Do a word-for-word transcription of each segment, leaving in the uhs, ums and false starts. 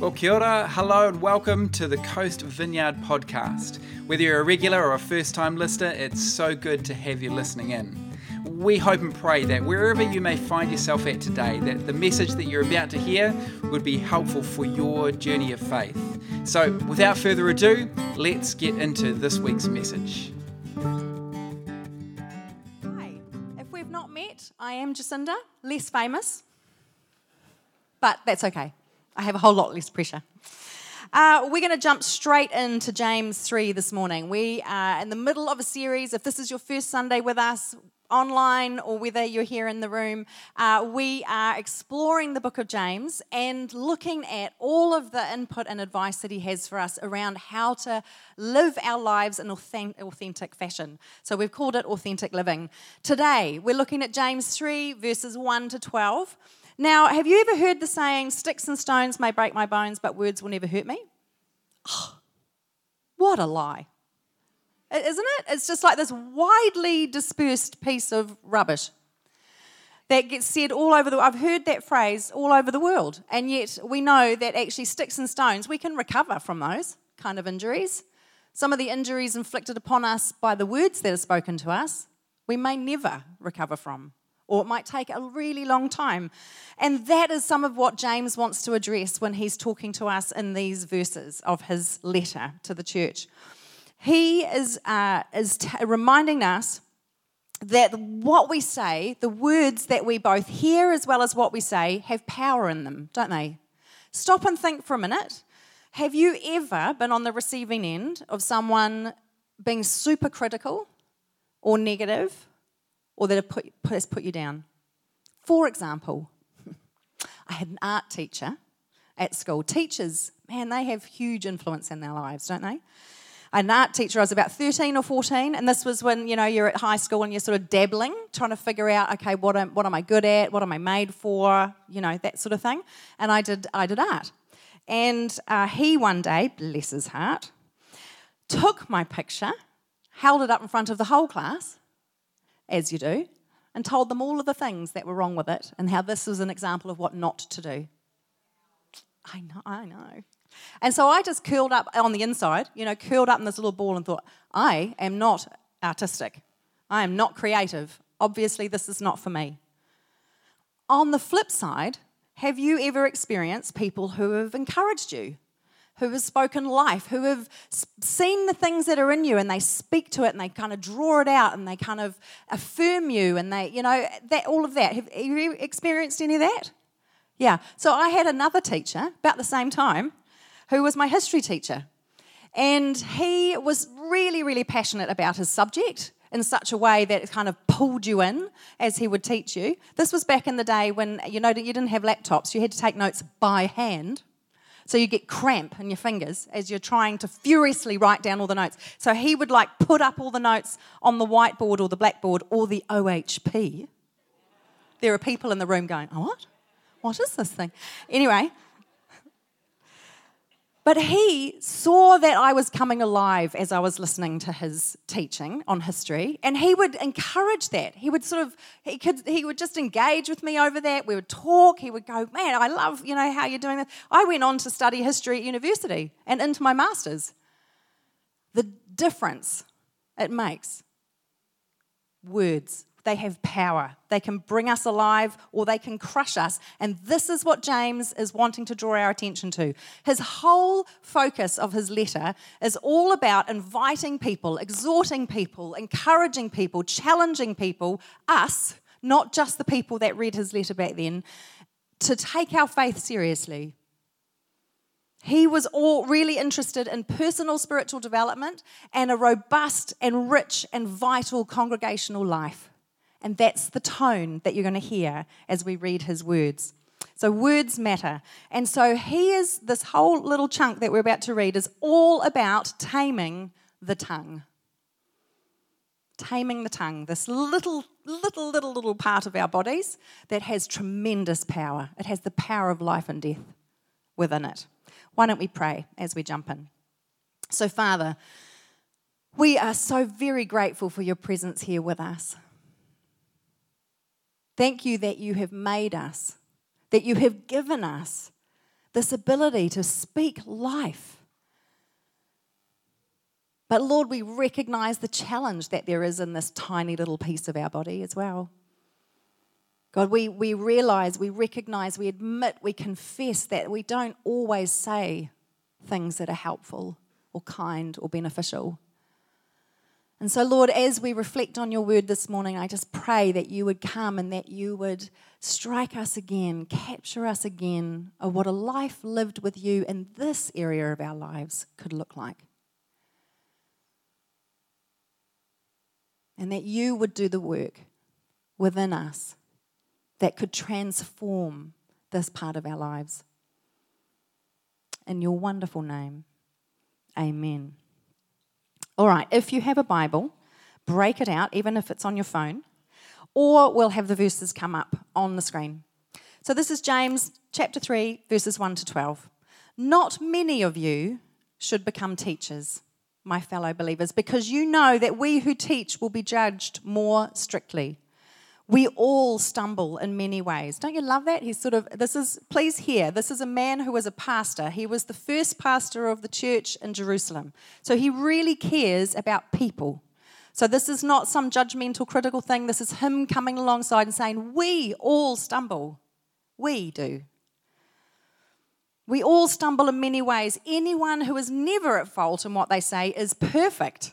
Well, kia ora, hello and welcome to the Coast Vineyard Podcast. Whether you're a regular or a first-time listener, it's so good to have you listening in. We hope and pray that wherever you may find yourself at today, that the message that you're about to hear would be helpful for your journey of faith. So, without further ado, let's get into this week's message. Hi, if we've not met, I am Jacinda, less famous, but that's okay. I have a whole lot less pressure. Uh, we're going to jump straight into James three this morning. We are in the middle of a series. If this is your first Sunday with us online or whether you're here in the room, uh, we are exploring the book of James and looking at all of the input and advice that he has for us around how to live our lives in authentic fashion. So we've called it Authentic Living. Today, we're looking at James three, verses one to twelve. Now, have you ever heard the saying, sticks and stones may break my bones, but words will never hurt me? Oh, what a lie, isn't it? It's just like this widely dispersed piece of rubbish that gets said all over the world. I've heard that phrase all over the world, and yet we know that actually sticks and stones, we can recover from those kind of injuries. Some of the injuries inflicted upon us by the words that are spoken to us, we may never recover from. Or it might take a really long time. And that is some of what James wants to address when he's talking to us in these verses of his letter to the church. He is, uh, is t- reminding us that what we say, the words that we both hear as well as what we say, have power in them, don't they? Stop and think for a minute. Have you ever been on the receiving end of someone being super critical or negative? Or that have put, has put you down? For example, I had an art teacher at school. Teachers, man, they have huge influence in their lives, don't they? An art teacher, I was about thirteen or fourteen, and this was when, you know, you're at high school and you're sort of dabbling, trying to figure out, okay, what am, what am I good at? What am I made for? You know, that sort of thing. And I did, I did art. And uh, he one day, bless his heart, took my picture, held it up in front of the whole class, as you do, and told them all of the things that were wrong with it and how this was an example of what not to do. I know, I know. And so I just curled up on the inside, you know, curled up in this little ball and thought, I am not artistic. I am not creative. Obviously, this is not for me. On the flip side, have you ever experienced people who have encouraged you, who have spoken life, who have seen the things that are in you and they speak to it and they kind of draw it out and they kind of affirm you and they, you know, that all of that. Have you experienced any of that? Yeah. So I had another teacher about the same time who was my history teacher, and he was really, really passionate about his subject in such a way that it kind of pulled you in as he would teach you. This was back in the day when, you know, you didn't have laptops. You had to take notes by hand. So you get cramp in your fingers as you're trying to furiously write down all the notes. So he would like put up all the notes on the whiteboard or the blackboard or the O H P. There are people in the room going, oh, what? What is this thing? Anyway. But he saw that I was coming alive as I was listening to his teaching on history, and he would encourage that. He would sort of, he could, he would just engage with me over that. We would talk. He would go, man, I love, you know, how you're doing this. I went on to study history at university and into my master's. The difference it makes. Words. They have power. They can bring us alive or they can crush us. And this is what James is wanting to draw our attention to. His whole focus of his letter is all about inviting people, exhorting people, encouraging people, challenging people, us, not just the people that read his letter back then, to take our faith seriously. He was all really interested in personal spiritual development and a robust and rich and vital congregational life. And that's the tone that you're going to hear as we read his words. So words matter. And so he is, this whole little chunk that we're about to read is all about taming the tongue. Taming the tongue, this little, little, little, little part of our bodies that has tremendous power. It has the power of life and death within it. Why don't we pray as we jump in? So Father, we are so very grateful for your presence here with us. Thank you that you have made us, that you have given us this ability to speak life. But Lord, we recognize the challenge that there is in this tiny little piece of our body as well. God, we, we realize, we recognize, we admit, we confess that we don't always say things that are helpful or kind or beneficial. And so, Lord, as we reflect on your word this morning, I just pray that you would come and that you would strike us again, capture us again of what a life lived with you in this area of our lives could look like. And that you would do the work within us that could transform this part of our lives. In your wonderful name, amen. All right, if you have a Bible, break it out, even if it's on your phone, or we'll have the verses come up on the screen. So this is James chapter three, verses one to twelve. Not many of you should become teachers, my fellow believers, because you know that we who teach will be judged more strictly. We all stumble in many ways. Don't you love that? He's sort of, this is, please hear, this is a man who was a pastor. He was the first pastor of the church in Jerusalem. So he really cares about people. So this is not some judgmental, critical thing. This is him coming alongside and saying, we all stumble. We do. We all stumble in many ways. Anyone who is never at fault in what they say is perfect,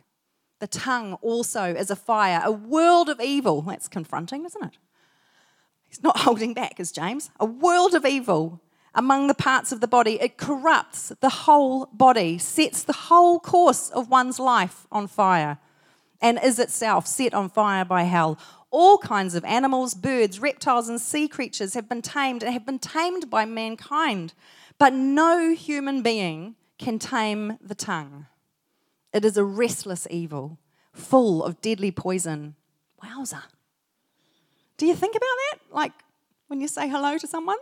The tongue also is a fire, a world of evil. That's confronting, isn't it? He's not holding back, is James. A world of evil among the parts of the body. It corrupts the whole body, sets the whole course of one's life on fire, and is itself set on fire by hell. All kinds of animals, birds, reptiles, and sea creatures have been tamed and have been tamed by mankind, but no human being can tame the tongue. It is a restless evil, full of deadly poison. Wowza. Do you think about that? Like when you say hello to someone?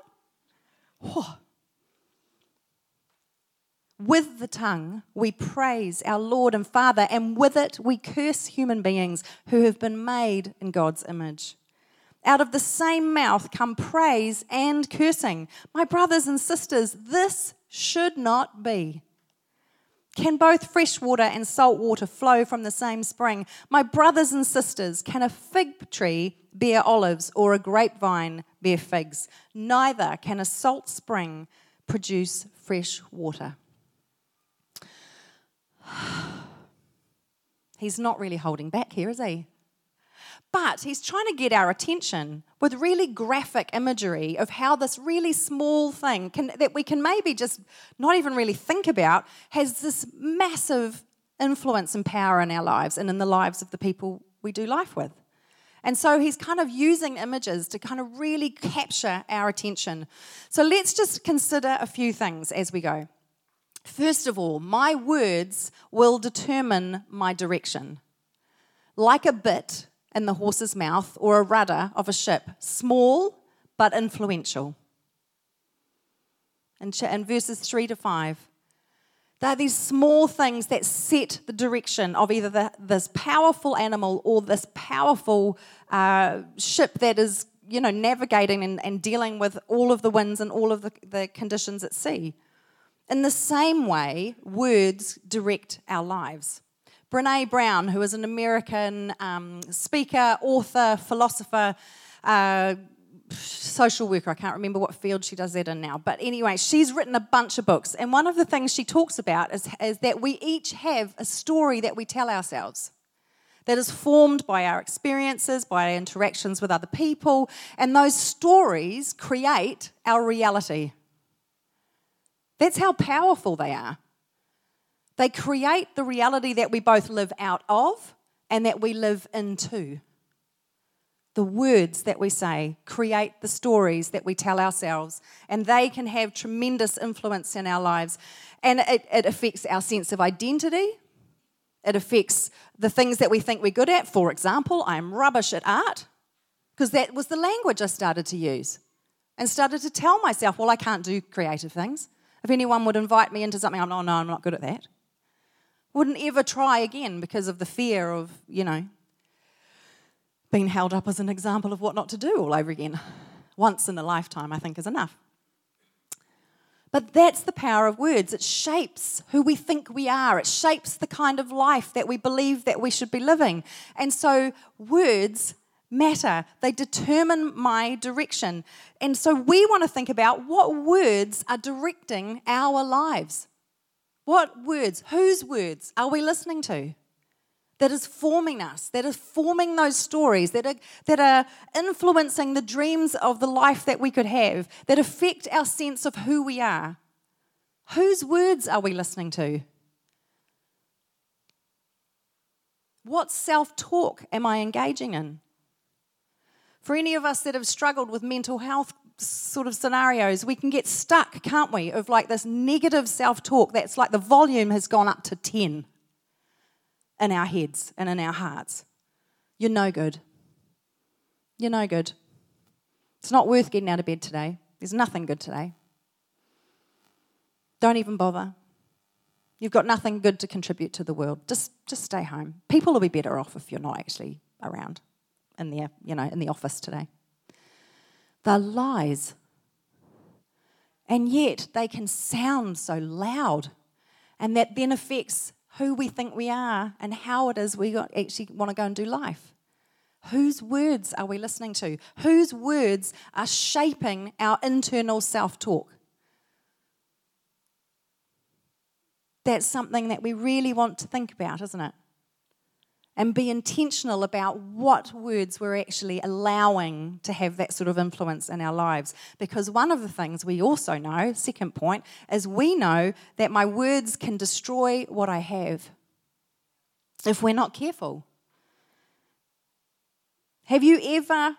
Oh. With the tongue, we praise our Lord and Father, and with it, we curse human beings who have been made in God's image. Out of the same mouth come praise and cursing. My brothers and sisters, this should not be. Can both fresh water and salt water flow from the same spring? My brothers and sisters, can a fig tree bear olives or a grapevine bear figs? Neither can a salt spring produce fresh water. He's not really holding back here, is he? But he's trying to get our attention with really graphic imagery of how this really small thing can, that we can maybe just not even really think about has this massive influence and power in our lives and in the lives of the people we do life with. And so he's kind of using images to kind of really capture our attention. So let's just consider a few things as we go. First of all, my words will determine my direction. Like a bit in the horse's mouth or a rudder of a ship, small but influential. In, ch- in verses three to five, there are these small things that set the direction of either the, this powerful animal or this powerful uh, ship that is, you know, navigating and, and dealing with all of the winds and all of the, the conditions at sea. In the same way, words direct our lives. Brene Brown, who is an American um, speaker, author, philosopher, uh, social worker. I can't remember what field she does that in now. But anyway, she's written a bunch of books. And one of the things she talks about is, is that we each have a story that we tell ourselves that is formed by our experiences, by our interactions with other people. And those stories create our reality. That's how powerful they are. They create the reality that we both live out of and that we live into. the words that we say, create the stories that we tell ourselves, and they can have tremendous influence in our lives. And it, it affects our sense of identity. It affects the things that we think we're good at. For example, I'm rubbish at art, because that was the language I started to use and started to tell myself, well, I can't do creative things. If anyone would invite me into something, I'm oh, no, I'm not good at that. Wouldn't ever try again because of the fear of, you know, being held up as an example of what not to do all over again. Once in a lifetime, I think, is enough. But that's the power of words. It shapes who we think we are. It shapes the kind of life that we believe that we should be living. And so words matter. They determine my direction. And so we want to think about what words are directing our lives. What words, whose words are we listening to that is forming us, that is forming those stories, that are, that are influencing the dreams of the life that we could have, that affect our sense of who we are? Whose words are we listening to? What self-talk am I engaging in? For any of us that have struggled with mental health sort of scenarios, we can get stuck, can't we, of like this negative self-talk that's like the volume has gone up to ten in our heads and in our hearts. You're no good. You're no good. It's not worth getting out of bed today. There's nothing good today. Don't even bother. You've got nothing good to contribute to the world. Just just stay home. People will be better off if you're not actually around in the, you know, in the office today. They're lies. And yet they can sound so loud, and that then affects who we think we are and how it is we actually want to go and do life. Whose words are we listening to? Whose words are shaping our internal self-talk? That's something that we really want to think about, isn't it? And be intentional about what words we're actually allowing to have that sort of influence in our lives. Because one of the things we also know, second point, is we know that my words can destroy what I have if we're not careful. Have you ever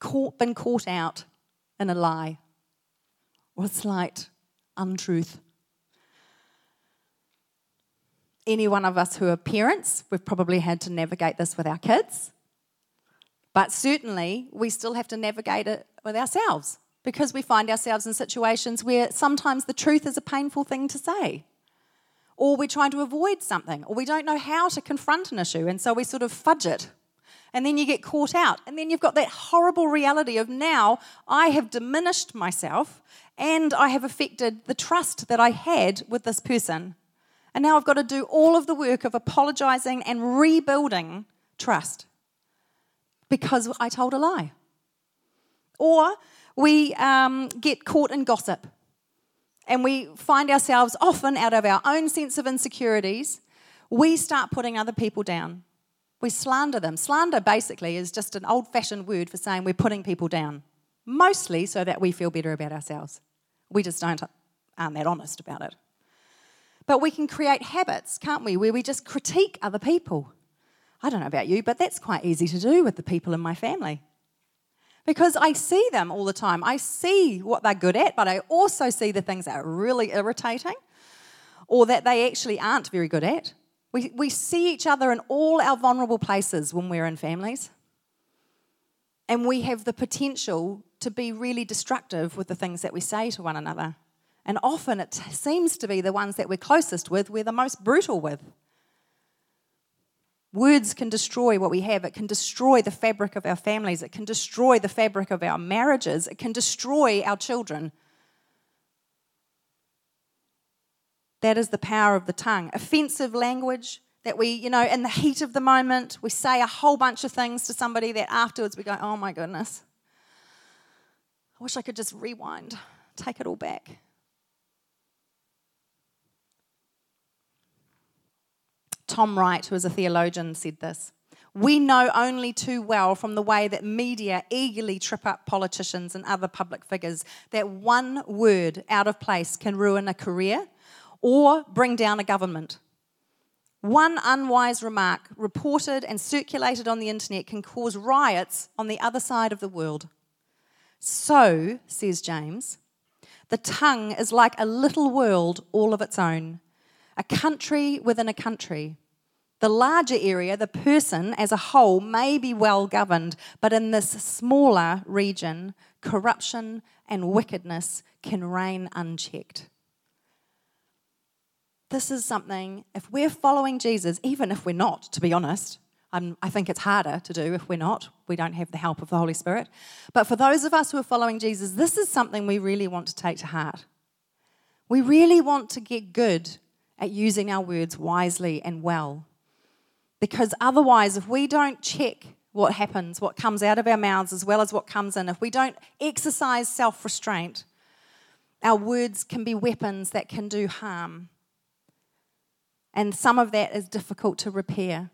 caught, been caught out in a lie or a slight untruth? Any one of us who are parents, we've probably had to navigate this with our kids. But certainly, we still have to navigate it with ourselves, because we find ourselves in situations where sometimes the truth is a painful thing to say, or we're trying to avoid something, or we don't know how to confront an issue, and so we sort of fudge it. And then you get caught out. And then you've got that horrible reality of, now I have diminished myself and I have affected the trust that I had with this person. And now I've got to do all of the work of apologising and rebuilding trust because I told a lie. Or we um, get caught in gossip, and we find ourselves often, out of our own sense of insecurities, we start putting other people down. We slander them. Slander basically is just an old-fashioned word for saying we're putting people down, mostly so that we feel better about ourselves. We just don't, aren't that honest about it. But we can create habits, can't we, where we just critique other people. I don't know about you, but that's quite easy to do with the people in my family, because I see them all the time. I see what they're good at, but I also see the things that are really irritating or that they actually aren't very good at. We, we see each other in all our vulnerable places when we're in families, and we have the potential to be really destructive with the things that we say to one another. And often it seems to be the ones that we're closest with we're the most brutal with. Words can destroy what we have. It can destroy the fabric of our families. It can destroy the fabric of our marriages. It can destroy our children. That is the power of the tongue. Offensive language that we, you know, in the heat of the moment, we say a whole bunch of things to somebody that afterwards we go, oh my goodness, I wish I could just rewind, take it all back. Tom Wright, who is a theologian, said this: we know only too well from the way that media eagerly trip up politicians and other public figures that one word out of place can ruin a career or bring down a government One unwise remark reported and circulated on the internet can cause riots on the other side of the world. So, says James, the tongue is like a little world all of its own, a country within a country. The larger area, the person as a whole, may be well governed, but in this smaller region, corruption and wickedness can reign unchecked. This is something, if we're following Jesus, even if we're not, to be honest, um, I think it's harder to do if we're not. We don't have the help of the Holy Spirit. But for those of us who are following Jesus, this is something we really want to take to heart. We really want to get good at using our words wisely and well. Because otherwise, if we don't check what happens, what comes out of our mouths as well as what comes in, if we don't exercise self-restraint, our words can be weapons that can do harm. And some of that is difficult to repair.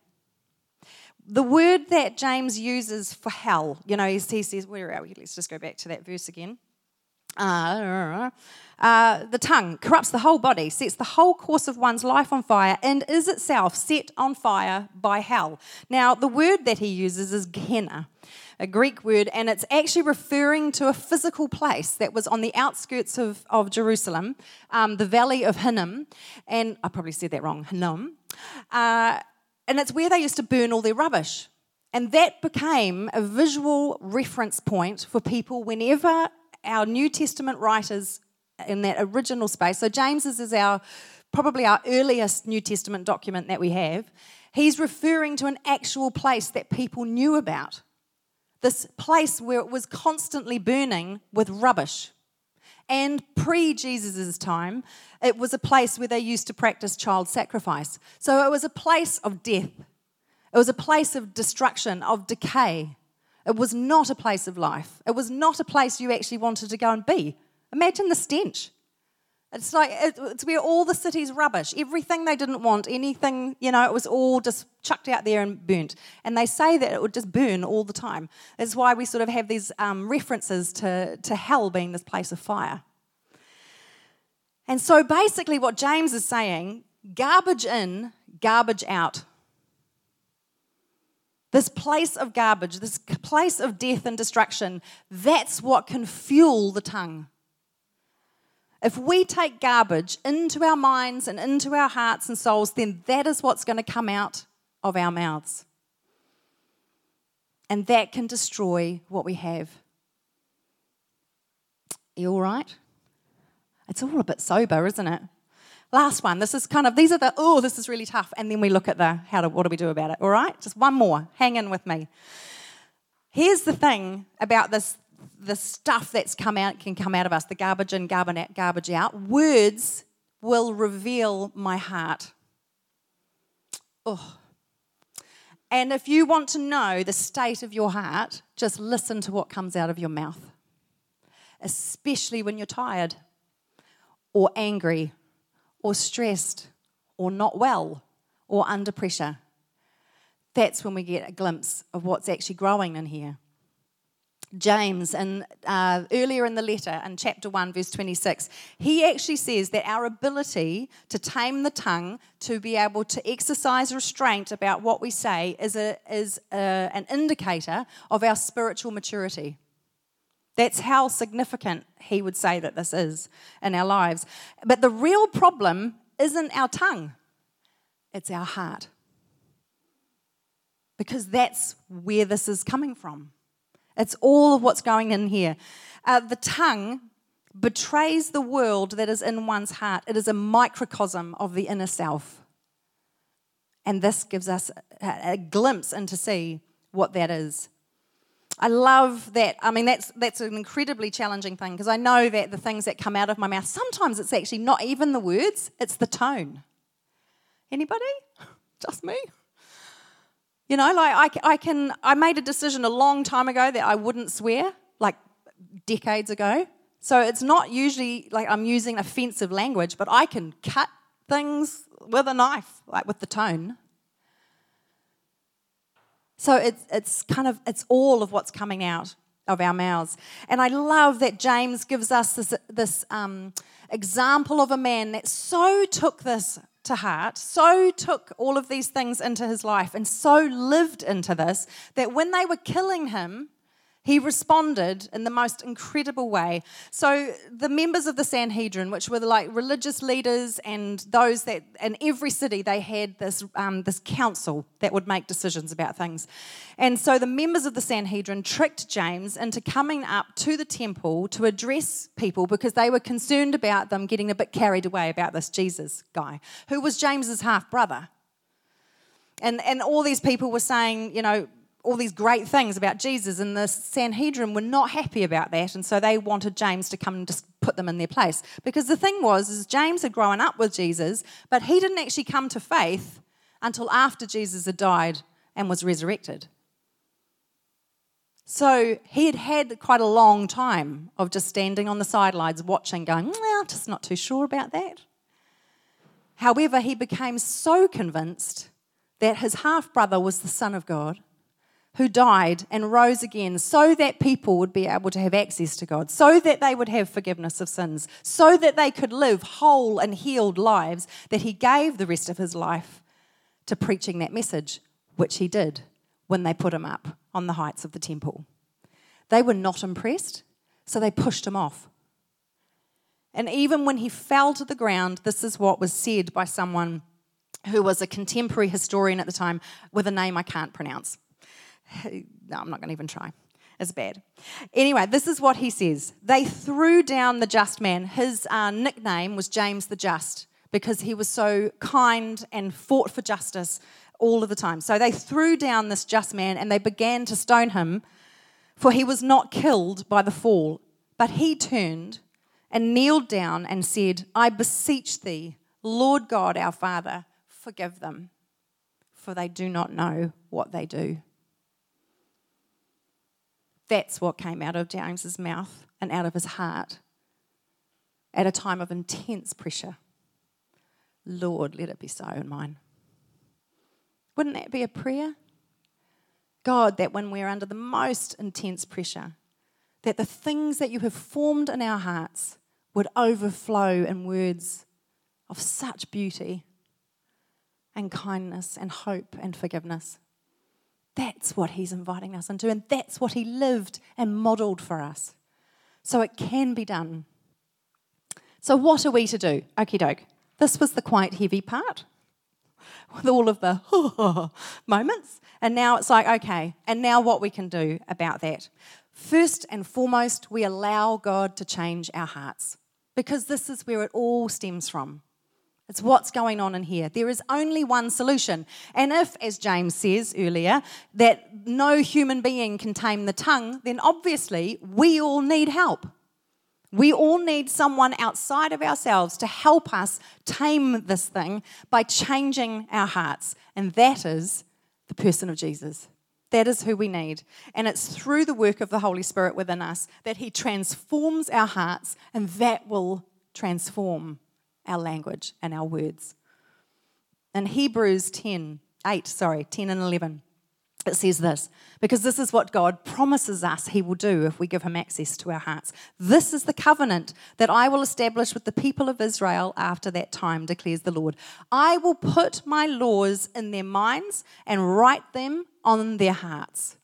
The word that James uses for hell, you know, he says, where are we? Let's just go back to that verse again. Uh, uh, the tongue corrupts the whole body, sets the whole course of one's life on fire, and is itself set on fire by hell. Now, the word that he uses is Gehenna, a Greek word, and it's actually referring to a physical place that was on the outskirts of, of Jerusalem, um, the valley of Hinnom, and I probably said that wrong, Hinnom, uh, and it's where they used to burn all their rubbish. And that became a visual reference point for people whenever our New Testament writers in that original space, so James is our probably our earliest New Testament document that we have, he's referring to an actual place that people knew about. This place where it was constantly burning with rubbish. And pre-Jesus' time, it was a place where they used to practice child sacrifice. So it was a place of death. It was a place of destruction, of decay. It was not a place of life. It was not a place you actually wanted to go and be. Imagine the stench. It's like, it's where all the city's rubbish, everything they didn't want, anything, you know, it was all just chucked out there and burnt. And they say that it would just burn all the time. That's why we sort of have these um, references to, to hell being this place of fire. And so basically what James is saying, garbage in, garbage out. This place of garbage, this place of death and destruction, that's what can fuel the tongue. If we take garbage into our minds and into our hearts and souls, then that is what's going to come out of our mouths. And that can destroy what we have. Are you all right? It's all a bit sober, isn't it? Last one. This is kind of, these are the, oh, this is really tough. And then we look at the, how do, what do we do about it? All right? Just one more. Hang in with me. Here's the thing about this the stuff that's come out can come out of us, the garbage in, garbage out. Words will reveal my heart. Oh. And if you want to know the state of your heart, just listen to what comes out of your mouth, especially when you're tired or angry or stressed or not well or under pressure. That's when we get a glimpse of what's actually growing in here. James, and uh, earlier in the letter, in chapter one, verse twenty-six, he actually says that our ability to tame the tongue, to be able to exercise restraint about what we say, is a, is a, an indicator of our spiritual maturity. That's how significant he would say that this is in our lives. But the real problem isn't our tongue, it's our heart. Because that's where this is coming from. It's all of what's going in here. Uh, the tongue betrays the world that is in one's heart. It is a microcosm of the inner self. And this gives us a, a glimpse into see what that is. I love that. I mean, that's that's an incredibly challenging thing because I know that the things that come out of my mouth, sometimes it's actually not even the words, it's the tone. Anybody? Just me? You know, like I, I can, I made a decision a long time ago that I wouldn't swear, like decades ago. So it's not usually like I'm using offensive language, but I can cut things with a knife, like with the tone. So it's it's kind of, it's all of what's coming out. of our mouths. And I love that James gives us this, this um, example of a man that so took this to heart, so took all of these things into his life and so lived into this, that when they were killing him, he responded in the most incredible way. So the members of the Sanhedrin, which were like religious leaders and those that in every city they had this um, this council that would make decisions about things. And so the members of the Sanhedrin tricked James into coming up to the temple to address people because they were concerned about them getting a bit carried away about this Jesus guy, who was James's half-brother. And and all these people were saying, you know, all these great things about Jesus, and the Sanhedrin were not happy about that, and so they wanted James to come and just put them in their place. Because the thing was, is James had grown up with Jesus, but he didn't actually come to faith until after Jesus had died and was resurrected. So he had had quite a long time of just standing on the sidelines watching, going, well, I'm just not too sure about that. However, he became so convinced that his half-brother was the Son of God, who died and rose again so that people would be able to have access to God, so that they would have forgiveness of sins, so that they could live whole and healed lives, that he gave the rest of his life to preaching that message, which he did when they put him up on the heights of the temple. They were not impressed, so they pushed him off. And even when he fell to the ground, this is what was said by someone who was a contemporary historian at the time with a name I can't pronounce. No, I'm not going to even try. It's bad. Anyway, this is what he says. They threw down the just man. His uh, nickname was James the Just because he was so kind and fought for justice all of the time. So they threw down this just man and they began to stone him, for he was not killed by the fall. But he turned and kneeled down and said, I beseech thee, Lord God, our Father, forgive them, for they do not know what they do. That's what came out of James's mouth and out of his heart at a time of intense pressure. Lord, let it be so in mine. Wouldn't that be a prayer? God, that when we're under the most intense pressure, that the things that you have formed in our hearts would overflow in words of such beauty and kindness and hope and forgiveness. That's what he's inviting us into, and that's what he lived and modelled for us. So it can be done. So what are we to do? Okie doke. This was the quite heavy part with all of the moments. And now it's like, okay, and now what we can do about that. First and foremost, we allow God to change our hearts, because this is where it all stems from. It's what's going on in here. There is only one solution. And if, as James says earlier, that no human being can tame the tongue, then obviously we all need help. We all need someone outside of ourselves to help us tame this thing by changing our hearts. And that is the person of Jesus. That is who we need. And it's through the work of the Holy Spirit within us that he transforms our hearts, and that will transform our language and our words. In Hebrews ten, eight, sorry, ten and eleven, it says this, because this is what God promises us he will do if we give him access to our hearts. This is the covenant that I will establish with the people of Israel after that time, declares the Lord. I will put my laws in their minds and write them on their hearts.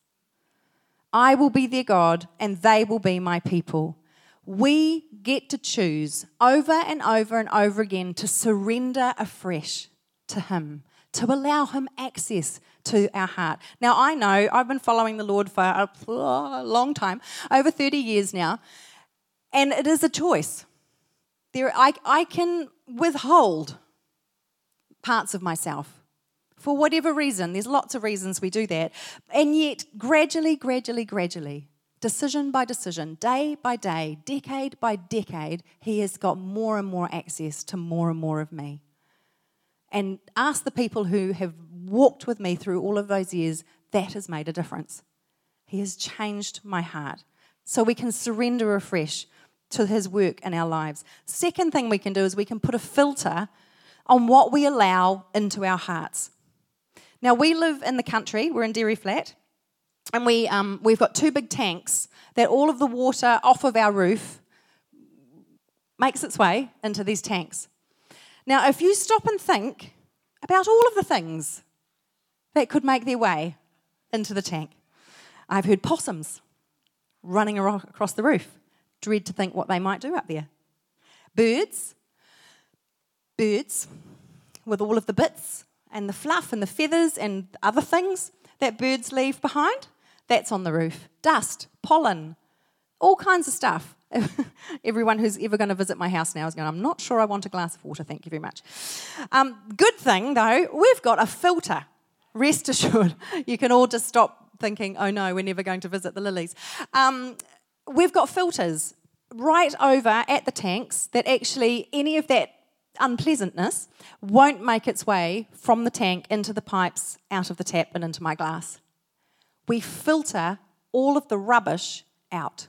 I will be their God, and they will be my people. We get to choose over and over and over again to surrender afresh to him, to allow him access to our heart. Now, I know I've been following the Lord for a long time, over thirty years now, and it is a choice. There, I, I can withhold parts of myself. For whatever reason, there's lots of reasons we do that, and yet gradually, gradually, gradually, decision by decision, day by day, decade by decade, he has got more and more access to more and more of me. And ask the people who have walked with me through all of those years, that has made a difference. He has changed my heart. So we can surrender afresh to his work in our lives. Second thing we can do is we can put a filter on what we allow into our hearts. Now, we live in the country, we're in Dairy Flat, and we um, we've got two big tanks that all of the water off of our roof makes its way into these tanks. Now, if you stop and think about all of the things that could make their way into the tank. I've heard possums running across the roof. Dread to think what they might do up there. Birds. Birds with all of the bits and the fluff and the feathers and other things that birds leave behind, that's on the roof. Dust, pollen, all kinds of stuff. Everyone who's ever going to visit my house now is going, I'm not sure I want a glass of water, thank you very much. Um, good thing, though, we've got a filter. Rest assured, you can all just stop thinking, oh no, we're never going to visit the lilies. Um, we've got filters right over at the tanks that actually any of that unpleasantness won't make its way from the tank into the pipes, out of the tap and into my glass. We filter all of the rubbish out.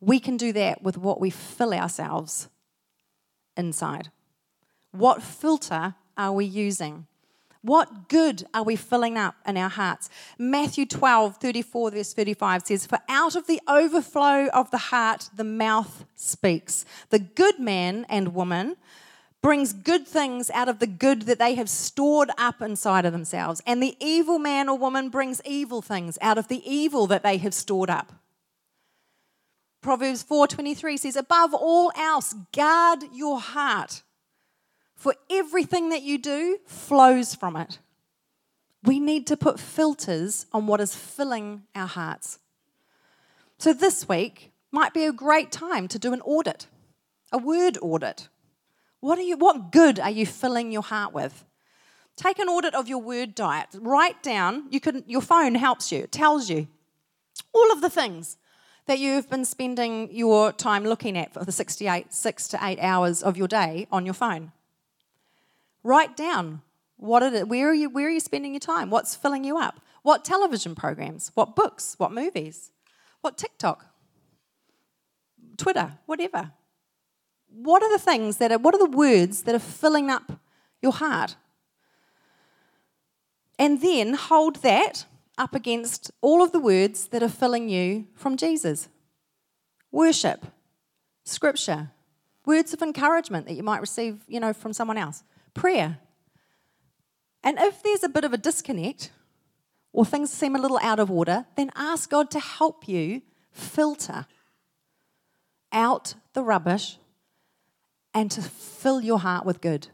We can do that with what we fill ourselves inside. What filter are we using? What good are we filling up in our hearts? Matthew twelve, thirty-four, verse thirty-five says, "For out of the overflow of the heart, the mouth speaks. The good man and woman brings good things out of the good that they have stored up inside of themselves. And the evil man or woman brings evil things out of the evil that they have stored up." Proverbs four twenty-three says, "Above all else, guard your heart, for everything that you do flows from it." We need to put filters on what is filling our hearts. So this week might be a great time to do an audit, a word audit. What are you? What good are you filling your heart with? Take an audit of your word diet. Write down. You can. Your phone helps you. It tells you all of the things that you've been spending your time looking at for the sixty-eight, six to eight hours of your day on your phone. Write down what it is, where are you where are you spending your time, what's filling you up, what television programs, what books, what movies, what TikTok, Twitter, whatever. What are the things that are, what are the words that are filling up your heart? And then hold that up against all of the words that are filling you from Jesus. Worship, scripture, words of encouragement that you might receive, you know, from someone else. Prayer. And if there's a bit of a disconnect or things seem a little out of order, then ask God to help you filter out the rubbish and to fill your heart with good.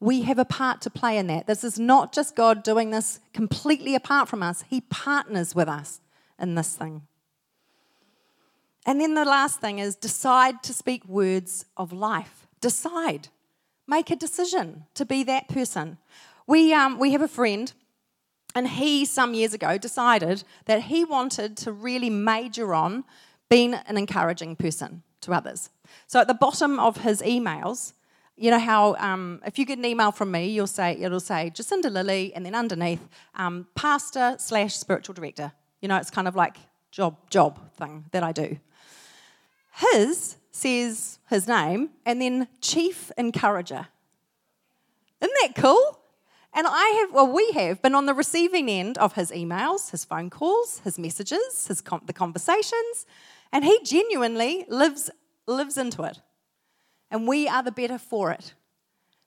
We have a part to play in that. This is not just God doing this completely apart from us. He partners with us in this thing. And then the last thing is decide to speak words of life. Decide. Make a decision to be that person. We um, we have a friend, and he some years ago decided that he wanted to really major on being an encouraging person to others. So at the bottom of his emails, you know how um, if you get an email from me, you'll say it'll say Jacinda Lilly, and then underneath um, pastor slash spiritual director. You know, it's kind of like job job thing that I do. His says his name, and then Chief Encourager. Isn't that cool? And I have, well, we have been on the receiving end of his emails, his phone calls, his messages, his com- the conversations, and he genuinely lives lives into it. And we are the better for it,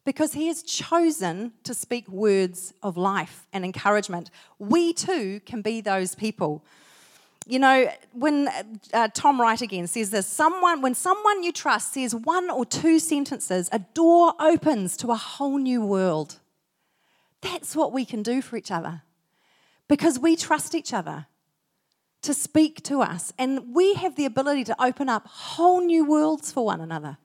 because he has chosen to speak words of life and encouragement. We too can be those people. You know, when uh, Tom Wright again says this, someone when someone you trust says one or two sentences, a door opens to a whole new world. That's what we can do for each other, because we trust each other to speak to us. And we have the ability to open up whole new worlds for one another,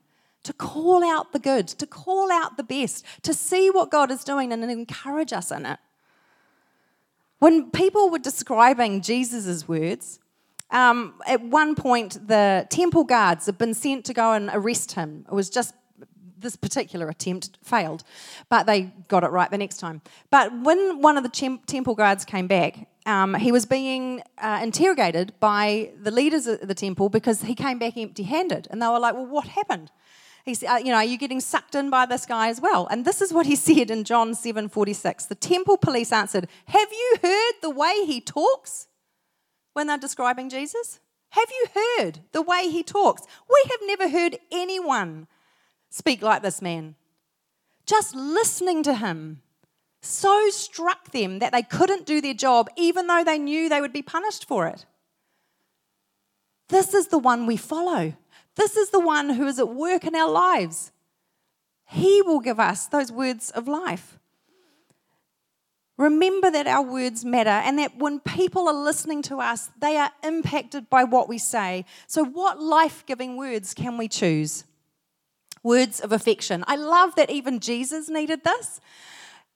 to call out the good, to call out the best, to see what God is doing and encourage us in it. When people were describing Jesus' words, um, at one point the temple guards had been sent to go and arrest him. It was just this particular attempt failed, but they got it right the next time. But when one of the temp- temple guards came back, um, he was being uh, interrogated by the leaders of the temple because he came back empty-handed. And they were like, well, what happened? He said, you know, are you getting sucked in by this guy as well? And this is what he said in John seven forty-six. The temple police answered, have you heard the way he talks? When they're describing Jesus? Have you heard the way he talks? We have never heard anyone speak like this man. Just listening to him so struck them that they couldn't do their job, even though they knew they would be punished for it. This is the one we follow. This is the one who is at work in our lives. He will give us those words of life. Remember that our words matter and that when people are listening to us, they are impacted by what we say. So what life-giving words can we choose? Words of affection. I love that even Jesus needed this.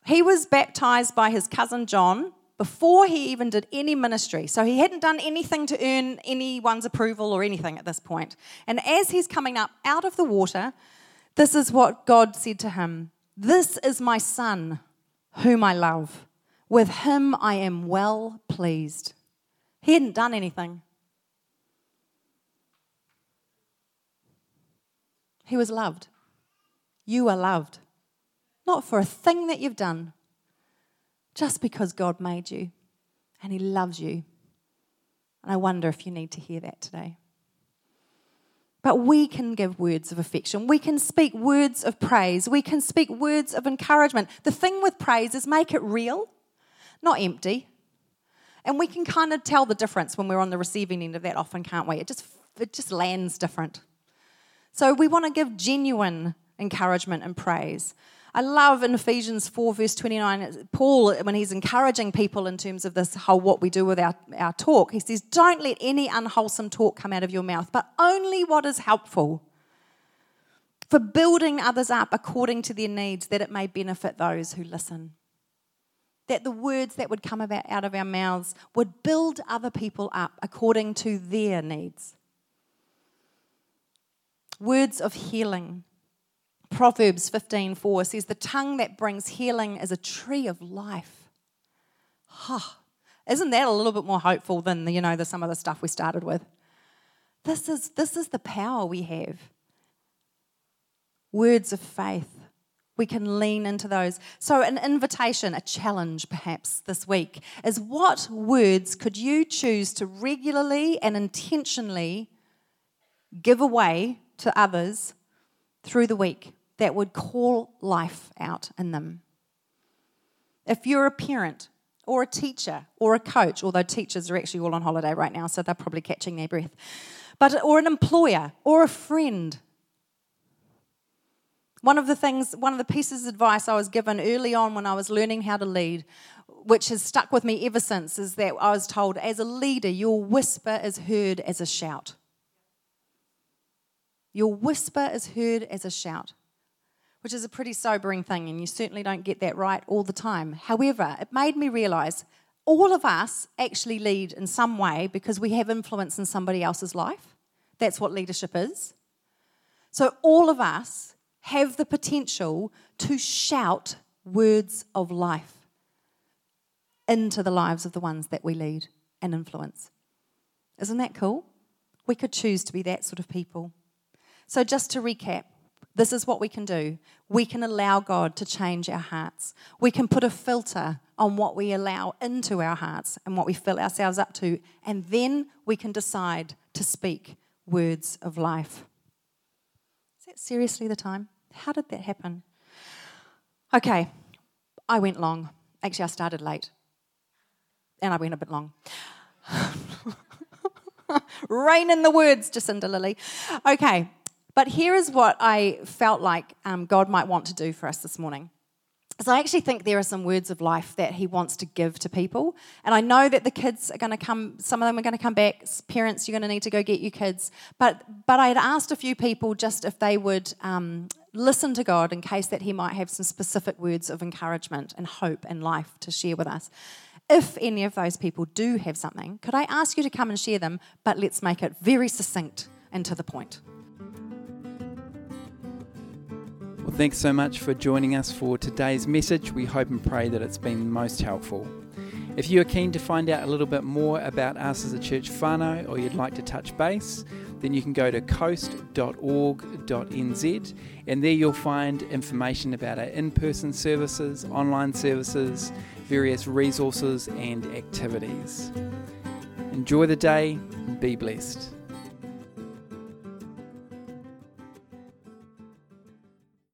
He was baptized by his cousin John before he even did any ministry. So he hadn't done anything to earn anyone's approval or anything at this point. And as he's coming up out of the water, this is what God said to him. This is my son, whom I love. With him I am well pleased. He hadn't done anything. He was loved. You are loved. Not for a thing that you've done, just because God made you and he loves you. And I wonder if you need to hear that today. But we can give words of affection. We can speak words of praise. We can speak words of encouragement. The thing with praise is make it real, not empty. And we can kind of tell the difference when we're on the receiving end of that often, can't we? It just, it just lands different. So we want to give genuine encouragement and praise. I love in Ephesians four, verse twenty-nine, Paul, when he's encouraging people in terms of this whole what we do with our, our talk, he says, don't let any unwholesome talk come out of your mouth, but only what is helpful for building others up according to their needs, that it may benefit those who listen. That the words that would come about out of our mouths would build other people up according to their needs. Words of healing. Proverbs fifteen four says, the tongue that brings healing is a tree of life. Huh. Isn't that a little bit more hopeful than the, you know, the, some of the stuff we started with? This is, this is the power we have. Words of faith. We can lean into those. So an invitation, a challenge perhaps this week, is what words could you choose to regularly and intentionally give away to others through the week that would call life out in them? If you're a parent or a teacher or a coach, although teachers are actually all on holiday right now, so they're probably catching their breath, but or an employer or a friend. One of the things, one of the pieces of advice I was given early on when I was learning how to lead, which has stuck with me ever since, is that I was told, as a leader, your whisper is heard as a shout. Your whisper is heard as a shout, which is a pretty sobering thing, and you certainly don't get that right all the time. However, it made me realise all of us actually lead in some way because we have influence in somebody else's life. That's what leadership is. So all of us have the potential to shout words of life into the lives of the ones that we lead and influence. Isn't that cool? We could choose to be that sort of people. So just to recap, this is what we can do. We can allow God to change our hearts. We can put a filter on what we allow into our hearts and what we fill ourselves up to, and then we can decide to speak words of life. Is that seriously the time? How did that happen? Okay, I went long. Actually, I started late, and I went a bit long. Rain in the words, Jacinda Lily. Okay. But here is what I felt like um, God might want to do for us this morning. So I actually think there are some words of life that he wants to give to people. And I know that the kids are going to come, some of them are going to come back. Parents, you're going to need to go get your kids. But but I had asked a few people just if they would um, listen to God in case that he might have some specific words of encouragement and hope and life to share with us. If any of those people do have something, could I ask you to come and share them? But let's make it very succinct and to the point. Well, thanks so much for joining us for today's message. We hope and pray that it's been most helpful. If you are keen to find out a little bit more about us as a church whānau, or you'd like to touch base, then you can go to coast dot org dot n z, and there you'll find information about our in-person services, online services, various resources and activities. Enjoy the day and be blessed.